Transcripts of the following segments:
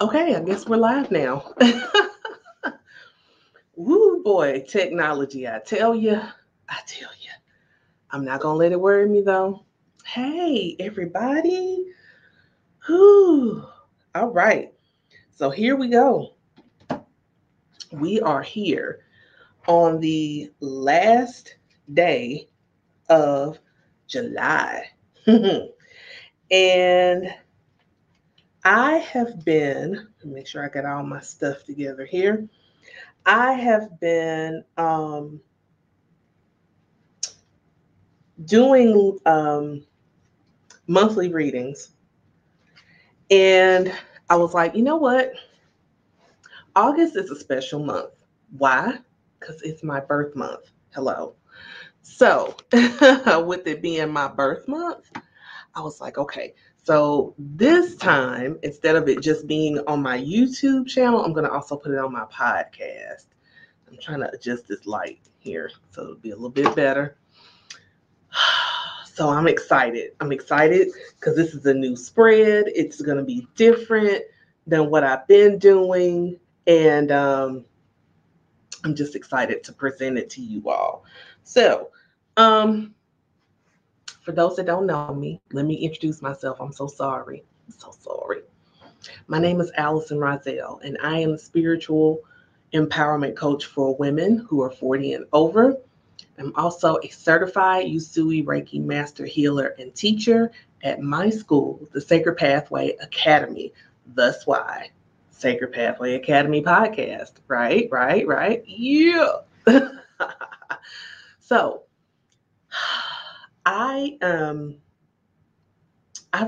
Okay, I guess we're live now. Woo boy, technology, I tell you. I'm not going to let it worry me though. Hey, everybody. Whew. All right. So here we go. We are here on the last day of July. And I have been, make sure I got all my stuff together here. I have been doing monthly readings. And I was like, you know what? August is a special month. Why? Because it's my birth month. Hello. So with it being my birth month, I was like, okay. So this time, instead of it just being on my YouTube channel, I'm going to also put it on my podcast. I'm trying to adjust this light here so it'll be a little bit better. So I'm excited. I'm excited because this is a new spread. It's going to be different than what I've been doing. And I'm just excited to present it to you all. So, for those that don't know me, let me introduce myself. I'm so sorry. I'm so sorry. My name is Allison Rozelle, and I am a spiritual empowerment coach for women who are 40 and over. I'm also a certified Usui Reiki master healer and teacher at my school, the Sacred Pathway Academy. That's why Sacred Pathway Academy podcast, right? Yeah. So, I've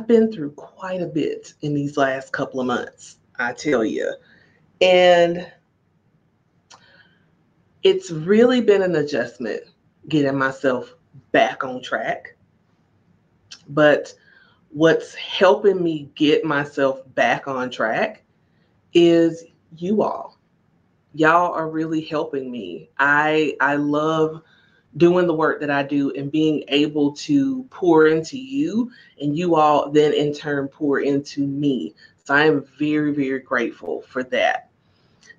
been through quite a bit in these last couple of months, I tell you, and it's really been an adjustment getting myself back on track. But what's helping me get myself back on track is you all. Y'all are really helping me. I love doing the work that I do and being able to pour into you, and you all then in turn pour into me. So I am very, very grateful for that.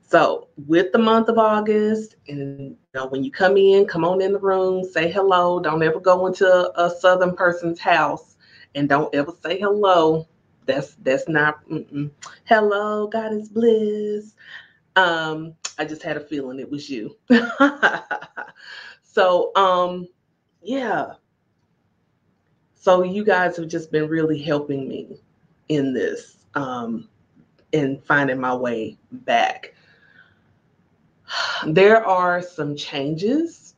So with the month of August, and you know, when you come in, come on in the room, say hello. Don't ever go into a Southern person's house and don't ever say hello. That's not, hello, God is bliss. I just had a feeling it was you. So, yeah, so you guys have just been really helping me in this, in finding my way back. There are some changes,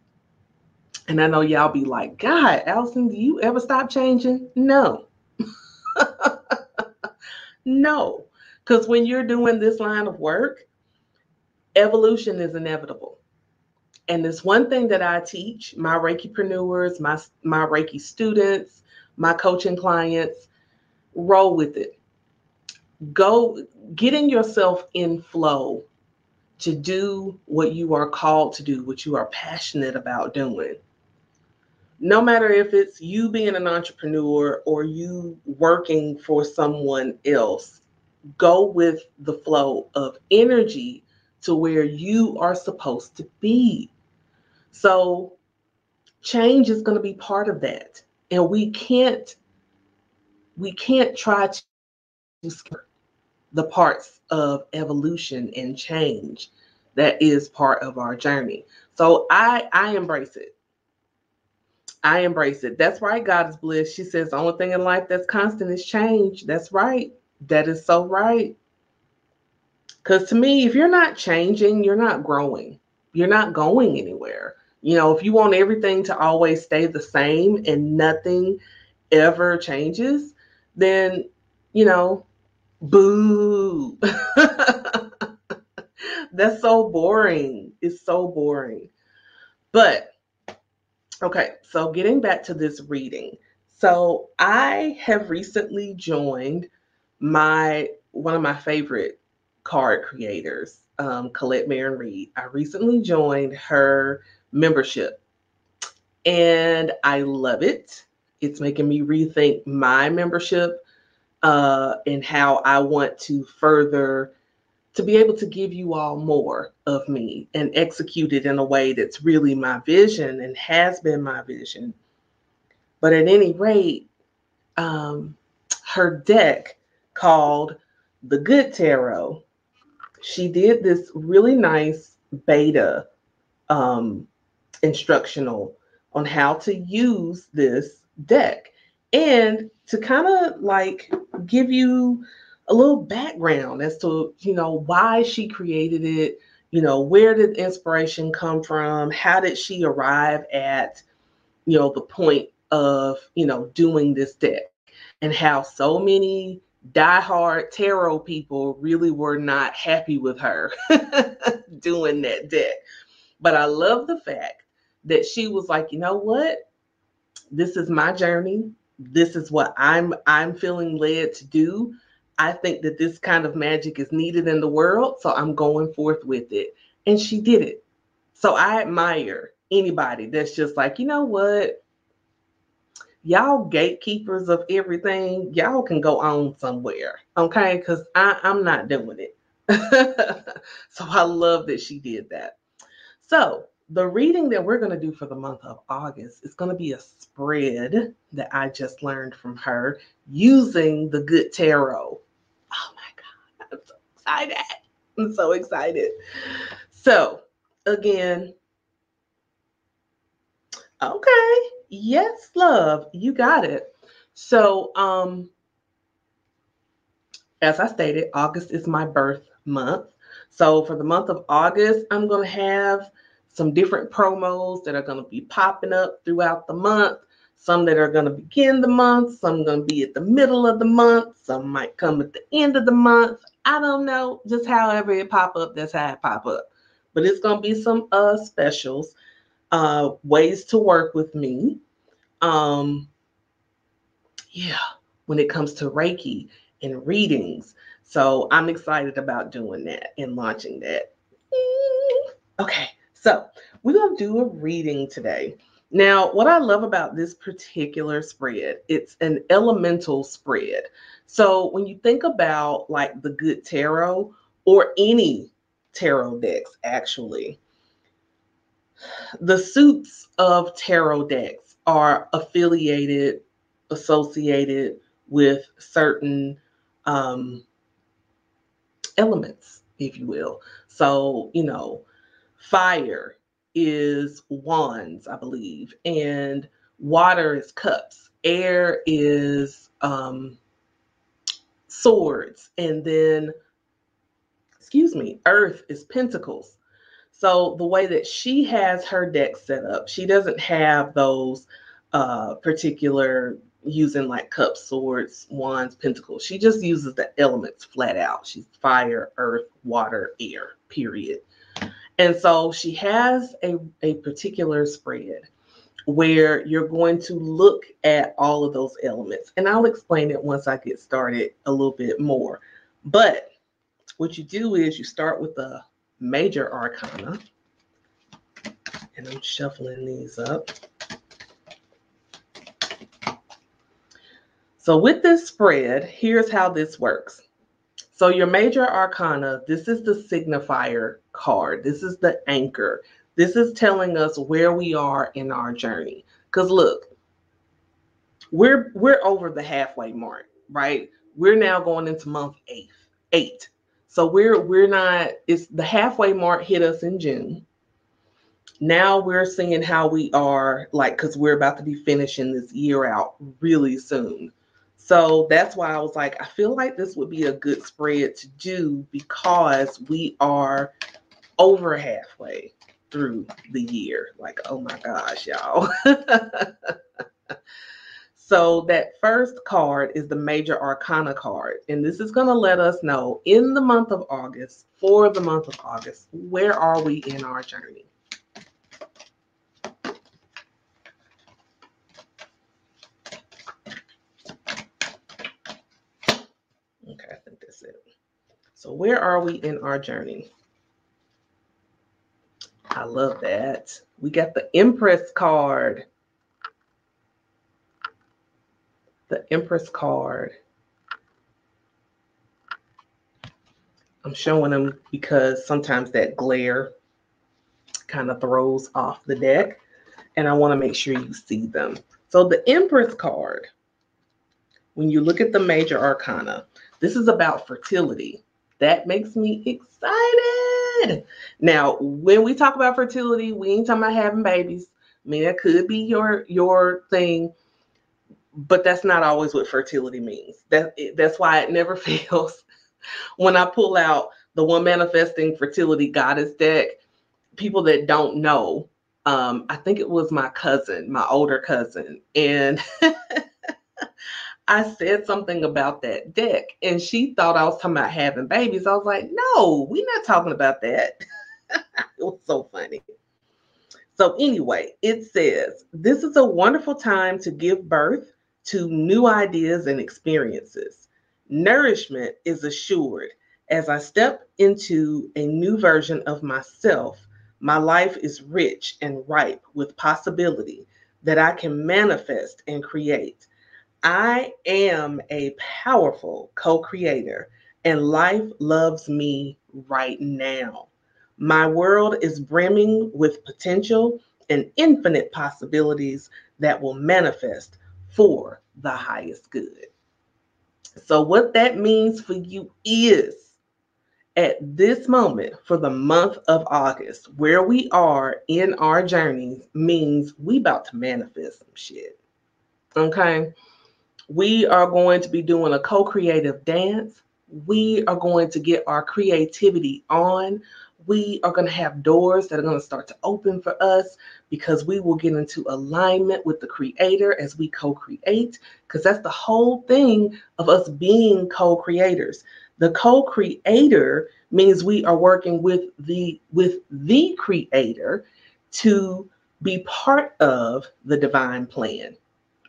and I know y'all be like, God, Allison, do you ever stop changing? No. No, because when you're doing this line of work, evolution is inevitable. And this one thing that I teach my Reikipreneurs, my Reiki students, my coaching clients, roll with it. Go getting yourself in flow to do what you are called to do, what you are passionate about doing. No matter if it's you being an entrepreneur or you working for someone else, go with the flow of energy to where you are supposed to be. So change is going to be part of that. And we can't try to skip the parts of evolution and change that is part of our journey. So I embrace it. I embrace it. That's right, God is bliss. She says the only thing in life that's constant is change. That's right. That is so right. Because to me, if you're not changing, you're not growing. You're not going anywhere. You know, if you want everything to always stay the same and nothing ever changes, then, you know, boo. That's so boring. It's so boring. But, okay, so getting back to this reading. So I have recently joined one of my favorite card creators, Colette Marin-Reed. I recently joined her membership and I love it. It's making me rethink my membership and how I want to further to be able to give you all more of me and execute it in a way that's really my vision and has been my vision. But at any rate, her deck called The Good Tarot, she did this really nice beta instructional on how to use this deck and to kind of like give you a little background as to, you know, why she created it, you know, where did inspiration come from? How did she arrive at, you know, the point of, you know, doing this deck, and how so many diehard tarot people really were not happy with her doing that deck. But I love the fact that she was like, you know what? This is my journey. This is what I'm feeling led to do. I think that this kind of magic is needed in the world, so I'm going forth with it. And she did it. So I admire anybody that's just like, you know what? Y'all gatekeepers of everything, y'all can go on somewhere, okay? Because I'm not doing it. So I love that she did that. So the reading that we're going to do for the month of August is going to be a spread that I just learned from her using the Good Tarot. Oh my God, I'm so excited. I'm so excited. So again, okay. Yes, love, you got it. So, as I stated, August is my birth month. So for the month of August, I'm going to have some different promos that are going to be popping up throughout the month. Some that are going to begin the month. Some going to be at the middle of the month. Some might come at the end of the month. I don't know. Just however it pop up, that's how it pop up. But it's going to be some specials. Ways to work with me. Yeah, when it comes to Reiki and readings. So I'm excited about doing that and launching that. Okay, so we're going to do a reading today. Now, what I love about this particular spread, it's an elemental spread. So when you think about like the Good Tarot or any tarot decks, actually, the suits of tarot decks are affiliated, associated with certain elements, if you will. So, you know, fire is wands, I believe, and water is cups, air is swords, and then, excuse me, earth is pentacles. So the way that she has her deck set up, she doesn't have those particular using like cups, swords, wands, pentacles. She just uses the elements flat out. She's fire, earth, water, air, period. And so she has a particular spread where you're going to look at all of those elements. And I'll explain it once I get started a little bit more. But what you do is you start with the major arcana, and I'm shuffling these up. So with this spread, here's how this works. So your major arcana, this is the signifier card. This is the anchor. This is telling us where we are in our journey. Because look, we're over the halfway mark, right? We're now going into month eight. So we're not, it's the halfway mark hit us in June. Now we're seeing how we are, like, because we're about to be finishing this year out really soon. So that's why I was like, I feel like this would be a good spread to do because we are over halfway through the year. Like, oh my gosh, y'all. So that first card is the Major Arcana card, and this is going to let us know in the month of August, for the month of August, where are we in our journey? Okay, I think that's it. So where are we in our journey? I love that. We got the Empress card. The Empress card. I'm showing them because sometimes that glare kind of throws off the deck, and I want to make sure you see them. So the Empress card, when you look at the major arcana, this is about fertility. That makes me excited. Now, when we talk about fertility, we ain't talking about having babies. I mean, that could be your thing, but that's not always what fertility means. That's why it never fails. When I pull out the One Manifesting Fertility Goddess deck, people that don't know, I think it was my cousin, my older cousin, and I said something about that deck, and she thought I was talking about having babies. I was like, no, we're not talking about that. It was so funny. So anyway, it says, this is a wonderful time to give birth to new ideas and experiences. Nourishment is assured as I step into a new version of myself. My life is rich and ripe with possibility that I can manifest and create. I am a powerful co-creator, and life loves me right now. My world is brimming with potential and infinite possibilities that will manifest for the highest good. So what that means for you is, at this moment for the month of August, where we are in our journeys, means we about to manifest some shit. Okay? We are going to be doing a co-creative dance. We are going to get our creativity on. We are going to have doors that are going to start to open for us, because we will get into alignment with the Creator as we co-create, because that's the whole thing of us being co-creators. The co-creator means we are working with the Creator to be part of the divine plan,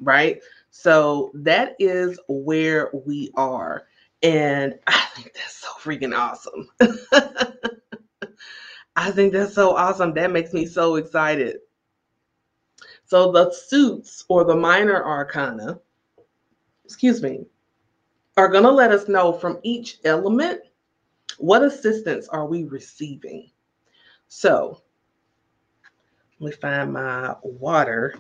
right? So that is where we are. And I think that's so freaking awesome. I think that's so awesome. That makes me so excited. So the suits, or the minor arcana, excuse me, are going to let us know from each element, what assistance are we receiving? So let me find my water.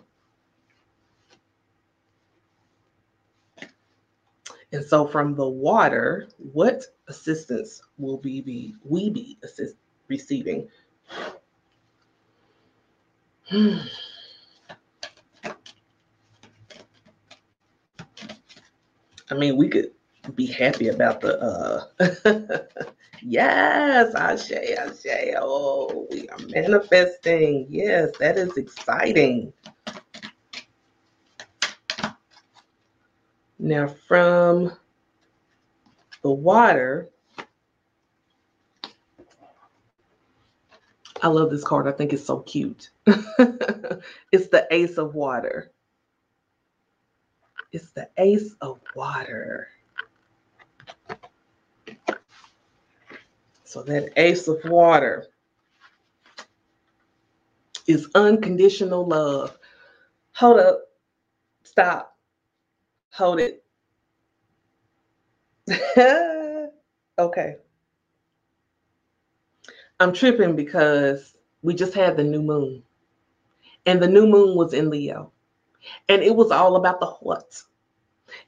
And so from the water, what assistance will we be receiving? I mean, we could be happy about the, yes, Ashe, oh, we are manifesting. Yes, that is exciting. Now from the water, I love this card. I think it's so cute. It's the Ace of Water. It's the Ace of Water. So that Ace of Water is unconditional love. Hold up. Stop. Hold it. Okay. I'm tripping because we just had the new moon, and the new moon was in Leo, and it was all about the what.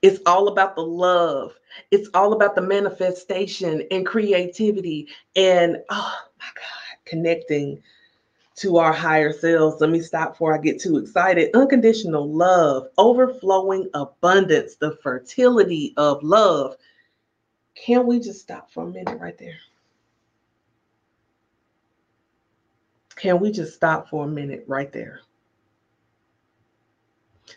It's all about the love. It's all about the manifestation and creativity and, oh my God, connecting to our higher selves. Let me stop before I get too excited. Unconditional love, overflowing abundance, the fertility of love. Can we just stop for a minute right there? Can we just stop for a minute right there?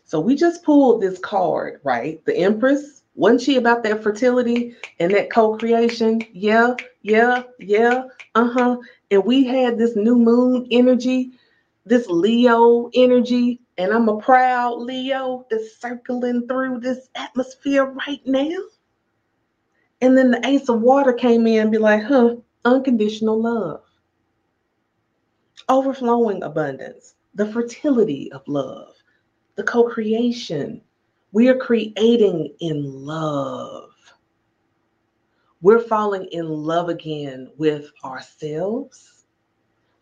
So we just pulled this card, right? The Empress, wasn't she about that fertility and that co-creation? Yeah. And we had this new moon energy, this Leo energy, and I'm a proud Leo that's circling through this atmosphere right now. And then the Ace of Water came in and be like, unconditional love. Overflowing abundance, the fertility of love, the co-creation. We are creating in love. we're falling in love again with ourselves.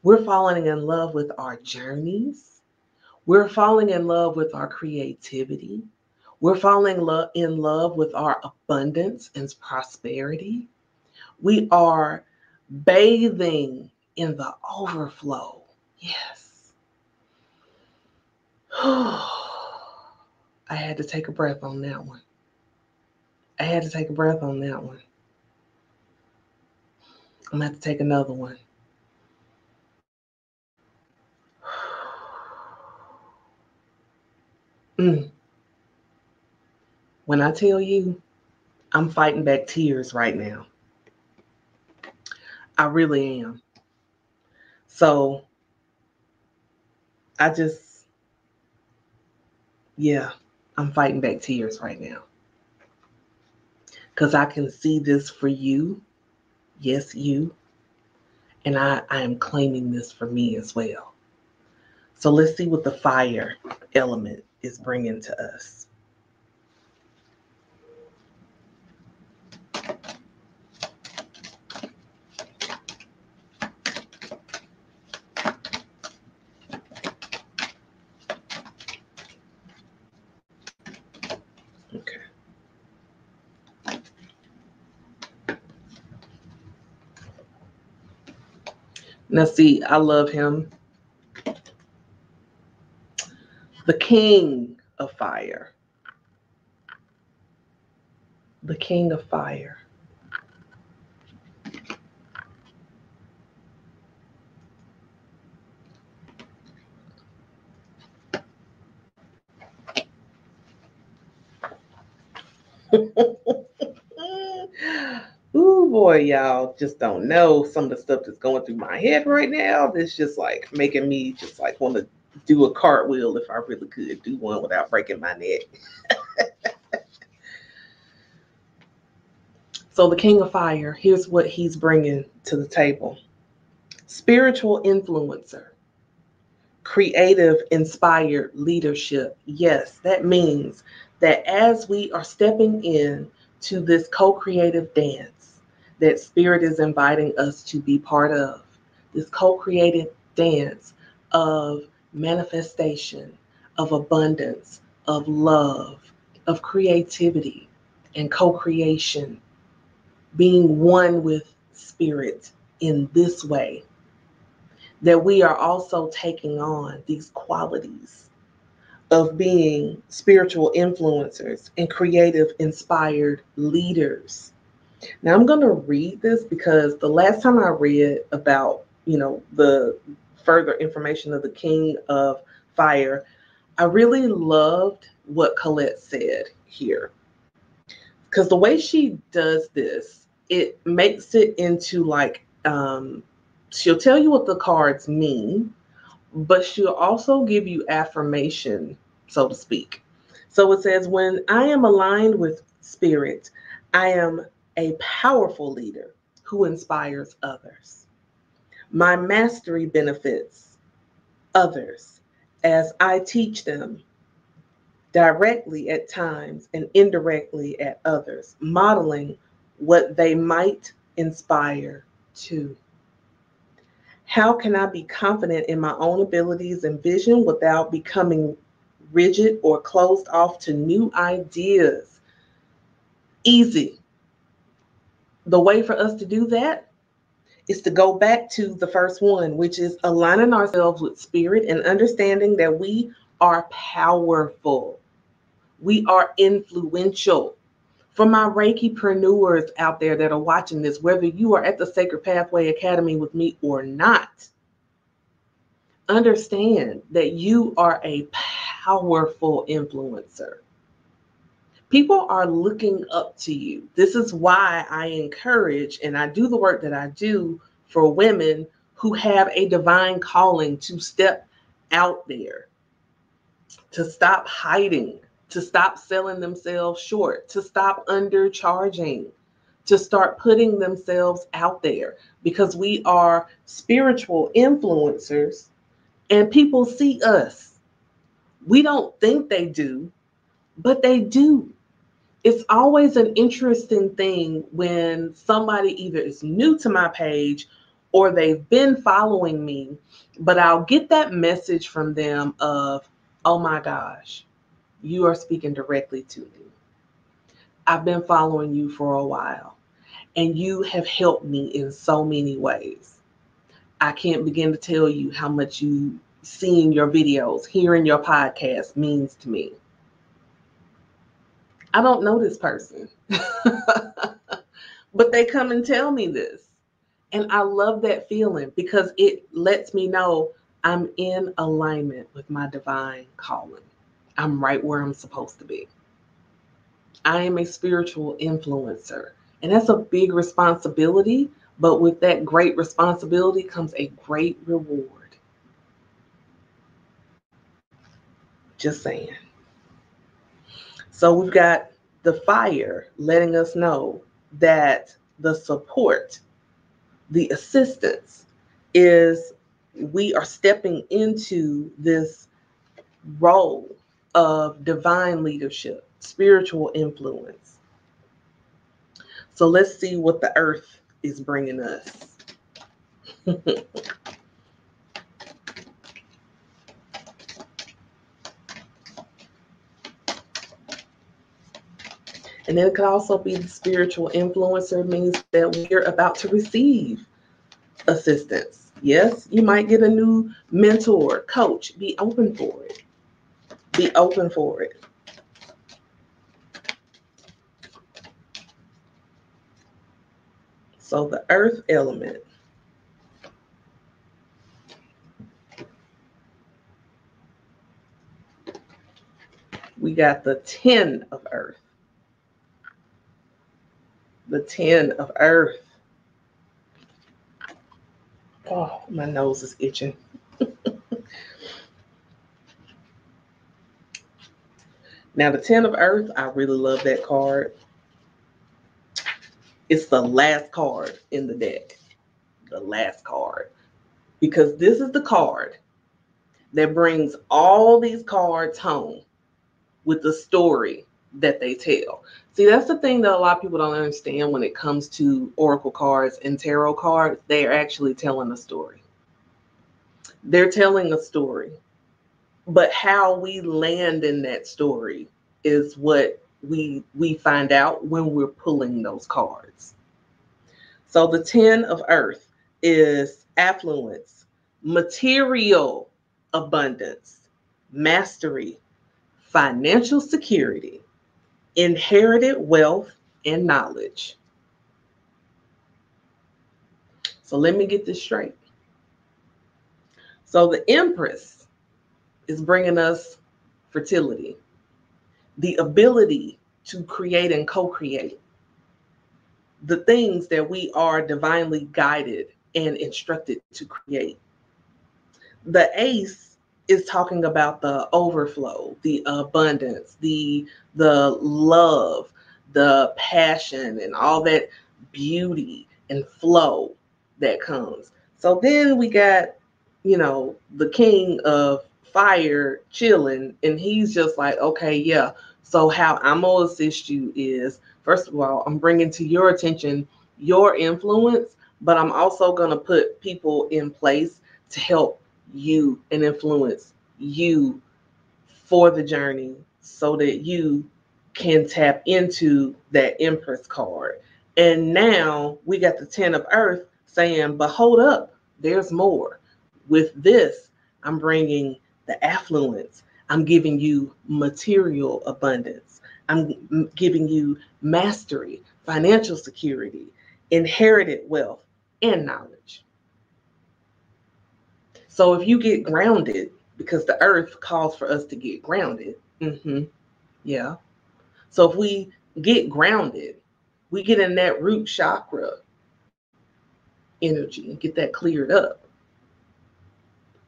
We're falling in love with our journeys. We're falling in love with our creativity. We're falling in love with our abundance and prosperity. We are bathing in the overflow. Yes. I had to take a breath on that one. I had to take a breath on that one. I'm going to have to take another one. When I tell you, I'm fighting back tears right now. I really am. So I just, yeah, I'm fighting back tears right now. Because I can see this for you. Yes, you. And I am claiming this for me as well. So let's see what the fire element is bringing to us. Now, see, I love him. The King of Fire. The King of Fire. Ooh, boy, y'all just don't know some of the stuff that's going through my head right now. That's just like making me just like want to do a cartwheel if I really could do one without breaking my neck. So the King of Fire, here's what he's bringing to the table. Spiritual influencer. Creative, inspired leadership. Yes, that means that as we are stepping in to this co-creative dance, that spirit is inviting us to be part of this co-created dance of manifestation, of abundance, of love, of creativity and co-creation, being one with spirit in this way, that we are also taking on these qualities of being spiritual influencers and creative inspired leaders. Now, I'm going to read this because the last time I read about, you know, the further information of the King of Fire, I really loved what Colette said here. Because the way she does this, it makes it into like, she'll tell you what the cards mean, but she'll also give you affirmation, so to speak. So it says, when I am aligned with spirit, I am a powerful leader who inspires others. My mastery benefits others as I teach them directly at times and indirectly at others, modeling what they might inspire to. How can I be confident in my own abilities and vision without becoming rigid or closed off to new ideas? Easy. The way for us to do that is to go back to the first one, which is aligning ourselves with spirit and understanding that we are powerful. We are influential. For my Reikipreneurs out there that are watching this, whether you are at the Sacred Pathway Academy with me or not, understand that you are a powerful influencer. People are looking up to you. This is why I encourage and I do the work that I do for women who have a divine calling to step out there, to stop hiding, to stop selling themselves short, to stop undercharging, to start putting themselves out there, because we are spiritual influencers and people see us. We don't think they do, but they do. it's always an interesting thing when somebody either is new to my page or they've been following me, but I'll get that message from them of, oh my gosh, you are speaking directly to me. I've been following you for a while and you have helped me in so many ways. I can't begin to tell you how much you seeing your videos, hearing your podcast means to me. I don't know this person, but they come and tell me this. And I love that feeling because it lets me know I'm in alignment with my divine calling. I'm right where I'm supposed to be. I am a spiritual influencer, and that's a big responsibility. But with that great responsibility comes a great reward. Just saying. So we've got the fire letting us know that the support, the assistance is, we are stepping into this role of divine leadership, spiritual influence. So let's see what the earth is bringing us. And then it could also be the spiritual influencer means that we're about to receive assistance. Yes, you might get a new mentor, coach. Be open for it. Be open for it. So the earth element. We got the 10 of earth. The 10 of earth. Oh, my nose is itching. Now, the 10 of earth, I really love that card. It's the last card in the deck. The last card. Because this is the card that brings all these cards home with the story that they tell. See, that's the thing that a lot of people don't understand when it comes to oracle cards and tarot cards. They are actually telling a story. They're telling a story, but how we land in that story is what we find out when we're pulling those cards. So the 10 of earth is affluence, material abundance, mastery, financial security, inherited wealth, and knowledge. So let me get this straight. So the Empress is bringing us fertility, the ability to create and co-create the things that we are divinely guided and instructed to create. The Ace is talking about the overflow, the abundance, the love, the passion, and all that beauty and flow that comes. So then we got, you know, the King of Fire chilling, and he's just like, okay, yeah. So how I'm gonna assist you is, first of all, I'm bringing to your attention your influence, but I'm also gonna put people in place to help you and influence you for the journey so that you can tap into that Empress card. And now we got the 10 of earth saying, but hold up, there's more. With this, I'm bringing the affluence. I'm giving you material abundance. I'm giving you mastery, financial security, inherited wealth, and knowledge. So if you get grounded, because the earth calls for us to get grounded. Yeah. So if we get grounded, we get in that root chakra energy and get that cleared up.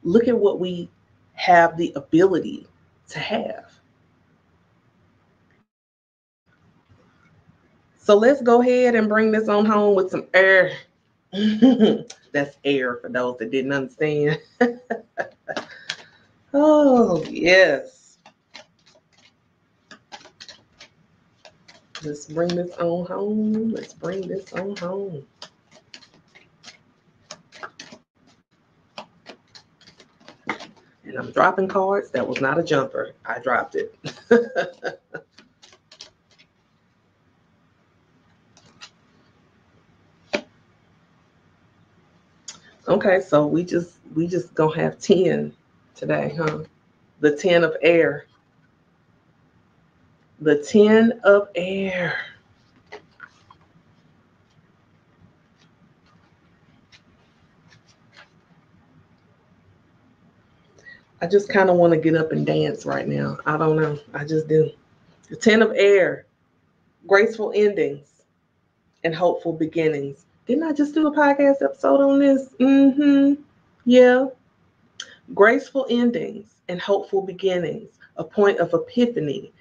Look at what we have the ability to have. So let's go ahead and bring this on home with some air. That's air for those that didn't understand. Oh, yes. Let's bring this on home. Let's bring this on home. And I'm dropping cards. That was not a jumper. I dropped it. Okay, so we just gonna have 10 today, huh? The 10 of air. The 10 of air. I just kind of want to get up and dance right now. I don't know. I just do. The 10 of air. Graceful endings and hopeful beginnings. Didn't I just do a podcast episode on this? Mm-hmm. Yeah. Graceful endings and hopeful beginnings. A point of epiphany.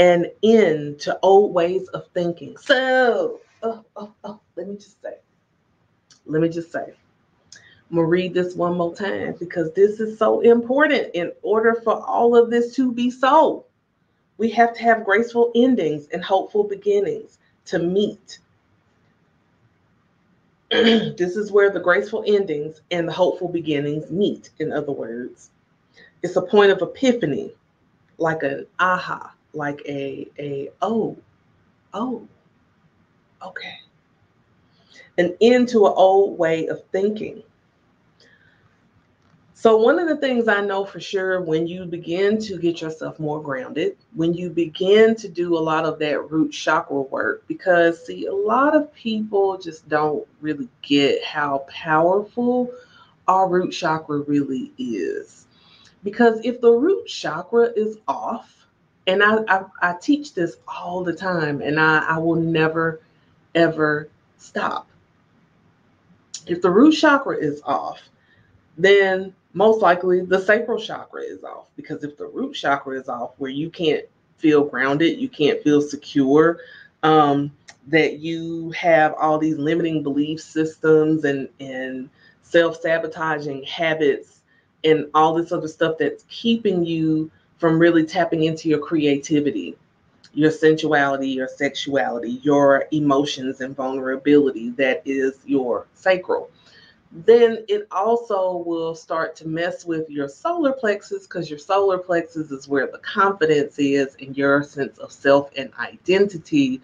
An end to old ways of thinking. So, let me just say. I'm going to read this one more time because this is so important. In order for all of this to be so, we have to have graceful endings and hopeful beginnings to meet. This is where the graceful endings and the hopeful beginnings meet, in other words. It's a point of epiphany, like an aha, like okay. An end to an old way of thinking. So one of the things I know for sure, when you begin to get yourself more grounded, when you begin to do a lot of that root chakra work, because see, a lot of people just don't really get how powerful our root chakra really is. Because if the root chakra is off, and I teach this all the time, and I will never, ever stop. If the root chakra is off, then most likely the sacral chakra is off, because if the root chakra is off, where you can't feel grounded, you can't feel secure, that you have all these limiting belief systems and self-sabotaging habits and all this other stuff that's keeping you from really tapping into your creativity, your sensuality, your sexuality, your emotions and vulnerability, that is your sacral. Then it also will start to mess with your solar plexus, because your solar plexus is where the confidence is and your sense of self and identity,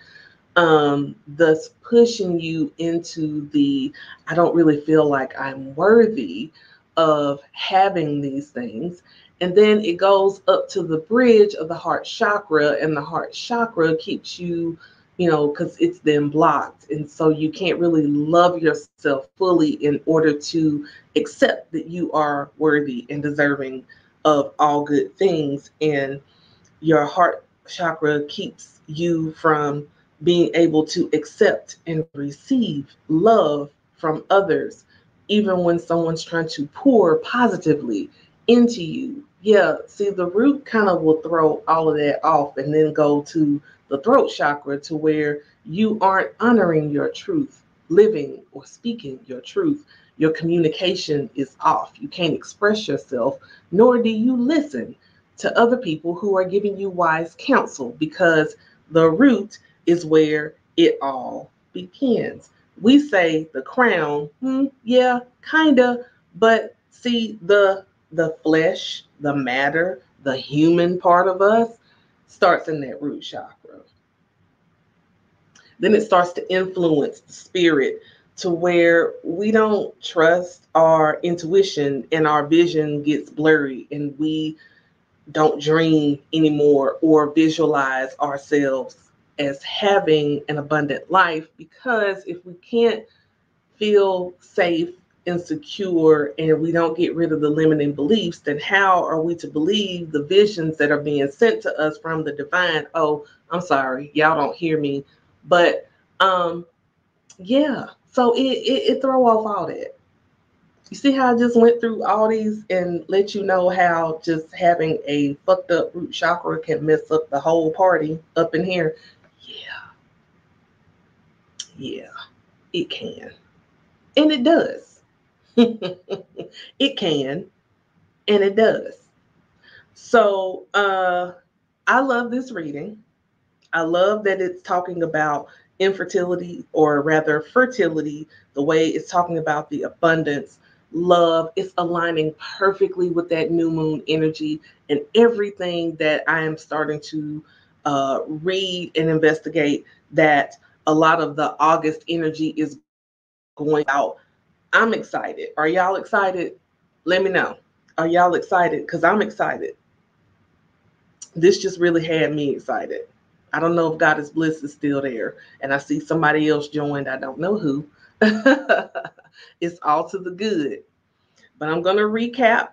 thus pushing you into the, I don't really feel like I'm worthy of having these things. And then it goes up to the bridge of the heart chakra, and the heart chakra keeps you, you know, because it's then blocked. And so you can't really love yourself fully in order to accept that you are worthy and deserving of all good things. And your heart chakra keeps you from being able to accept and receive love from others, even when someone's trying to pour positively into you. Yeah, see, the root kind of will throw all of that off, and then go to the throat chakra, to where you aren't honoring your truth, living or speaking your truth. Your communication is off. You can't express yourself, nor do you listen to other people who are giving you wise counsel, because the root is where it all begins. We say the crown, yeah, kind of, but see, the flesh, the matter, the human part of us starts in that root chakra. Then it starts to influence the spirit, to where we don't trust our intuition, and our vision gets blurry, and we don't dream anymore or visualize ourselves as having an abundant life, because if we can't feel safe, insecure, and we don't get rid of the limiting beliefs, then how are we to believe the visions that are being sent to us from the divine? Oh, I'm sorry, y'all don't hear me, but yeah, so it throw off all that. You see how I just went through all these and let you know how just having a fucked up root chakra can mess up the whole party up in here? Yeah, it can, and it does. It can, and it does. So I love this reading. I love that it's talking about infertility, or rather fertility, the way it's talking about the abundance, love. It's aligning perfectly with that new moon energy and everything that I am starting to read and investigate, that a lot of the August energy is going out. I'm excited. Are y'all excited? Let me know. Are y'all excited? Because I'm excited. This just really had me excited. I don't know if Goddess Bliss is still there. And I see somebody else joined. I don't know who. It's all to the good. But I'm going to recap,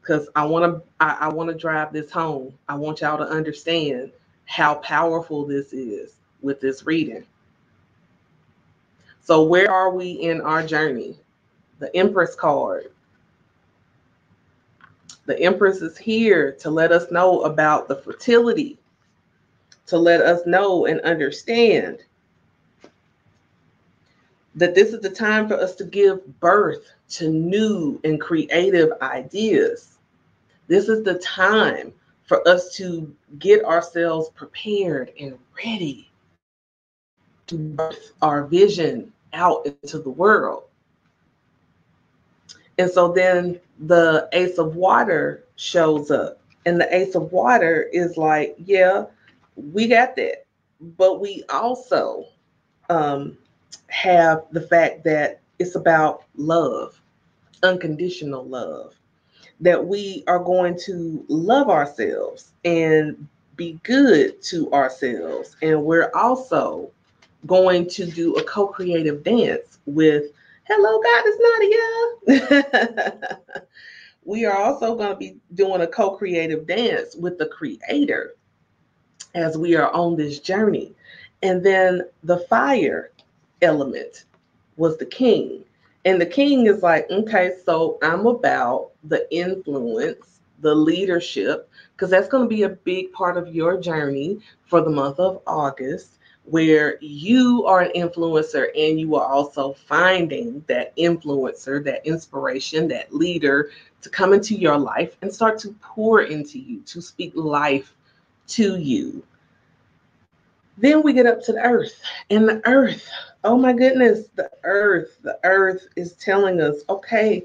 because I want to drive this home. I want y'all to understand how powerful this is with this reading. So where are we in our journey? The Empress card. The Empress is here to let us know about the fertility, to let us know and understand that this is the time for us to give birth to new and creative ideas. This is the time for us to get ourselves prepared and ready to birth our vision out into the world. And so then the Ace of Water shows up, and the Ace of Water is like, yeah, we got that. But we also have the fact that it's about love, unconditional love, that we are going to love ourselves and be good to ourselves. And we're also going to do a co-creative dance with Hello, Goddess Nadia. We are also going to be doing a co-creative dance with the Creator as we are on this journey. And then the fire element was the King. And the King is like, okay, so I'm about the influence, the leadership, because that's going to be a big part of your journey for the month of August, where you are an influencer and you are also finding that influencer, that inspiration, that leader to come into your life and start to pour into you, to speak life to you. Then we get up to the earth, and the earth, oh my goodness, the earth is telling us, okay,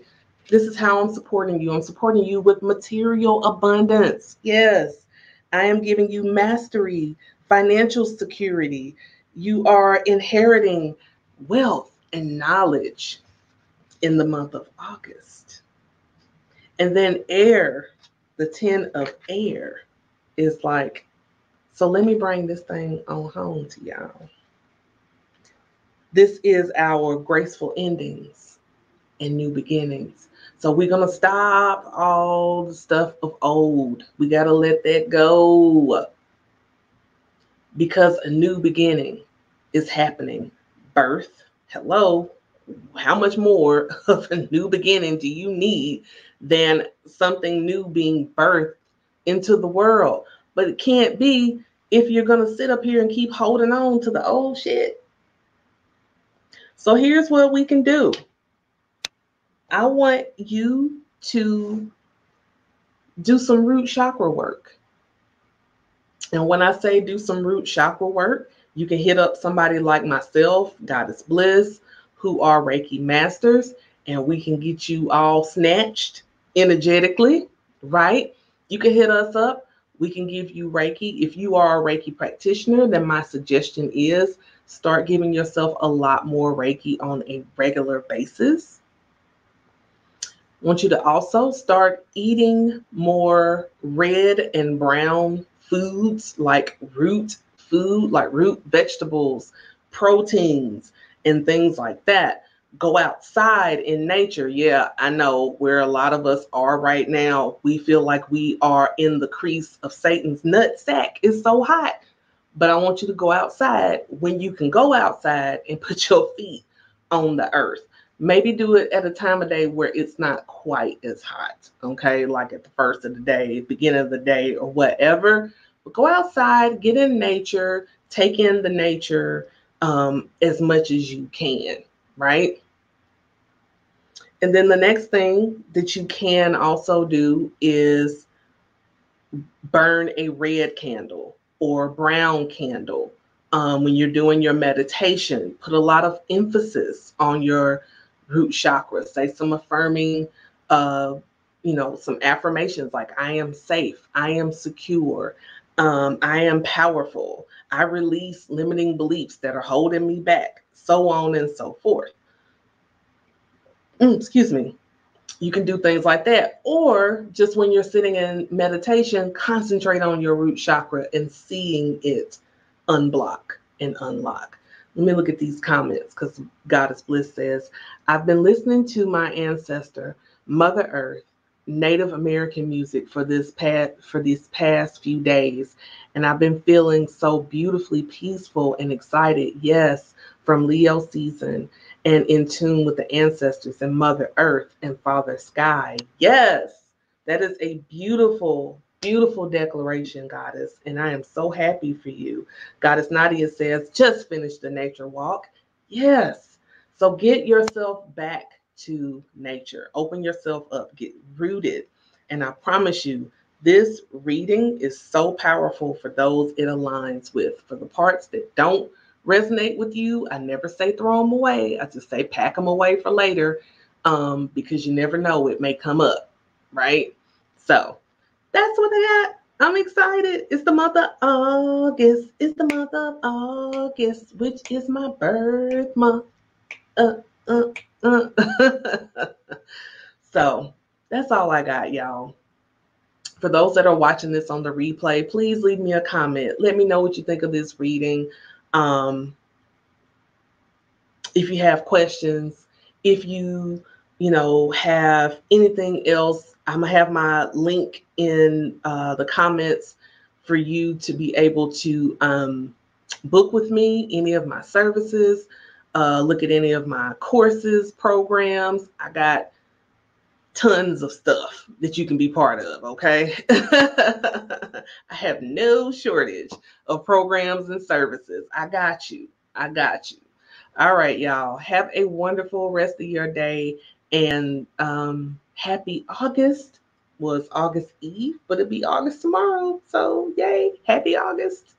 this is how I'm supporting you. I'm supporting you with material abundance. Yes, I am giving you mastery, financial security. You are inheriting wealth and knowledge in the month of August. And then air, the 10 of air is like, so let me bring this thing on home to y'all. This is our graceful endings and new beginnings. So we're going to stop all the stuff of old. We got to let that go, because a new beginning is happening. Birth, hello, how much more of a new beginning do you need than something new being birthed into the world? But it can't be if you're going to sit up here and keep holding on to the old shit. So here's what we can do. I want you to do some root chakra work. And when I say do some root chakra work, you can hit up somebody like myself, Goddess Bliss, who are Reiki masters, and we can get you all snatched energetically, right? You can hit us up. We can give you Reiki. If you are a Reiki practitioner, then my suggestion is start giving yourself a lot more Reiki on a regular basis. I want you to also start eating more red and brown foods, like root food, like root vegetables, proteins, and things like that. Go outside in nature. Yeah, I know where a lot of us are right now. We feel like we are in the crease of Satan's nut sack. It's so hot. But I want you to go outside when you can go outside and put your feet on the earth. Maybe do it at a time of day where it's not quite as hot, okay? Like at the first of the day, beginning of the day, or whatever. But go outside, get in nature, take in the nature as much as you can, right? And then the next thing that you can also do is burn a red candle. or brown candle. When you're doing your meditation, put a lot of emphasis on your root chakra. Say some affirming, some affirmations like I am safe, I am secure, I am powerful, I release limiting beliefs that are holding me back, so on and so forth. Excuse me. You can do things like that. Or just when you're sitting in meditation, concentrate on your root chakra and seeing it unblock and unlock. Let me look at these comments, because Goddess Bliss says, I've been listening to my ancestor, Mother Earth, Native American music for these past few days, and I've been feeling so beautifully peaceful and excited. Yes, from Leo season and in tune with the ancestors and Mother Earth and Father Sky. Yes, that is a beautiful, beautiful declaration, Goddess, and I am so happy for you. Goddess Nadia says, just finished the nature walk. Yes, so get yourself back to nature. Open yourself up, get rooted, and I promise you, this reading is so powerful for those it aligns with. For the parts that don't resonate with you, I never say throw them away. I just say pack them away for later, because you never know, it may come up, right? So that's what I got. I'm excited. It's the month of August. It's the month of August, which is my birth month. So that's all I got, y'all. For those that are watching this on the replay, please leave me a comment. Let me know what you think of this reading. If you have questions, if you have anything else, I'm gonna have my link in the comments for you to be able to book with me any of my services. Look at any of my courses, programs. I got tons of stuff that you can be part of, okay? I have no shortage of programs and services. I got you. I got you. All right, y'all. Have a wonderful rest of your day. And happy August. Was August Eve, but it'll be August tomorrow. So, yay. Happy August.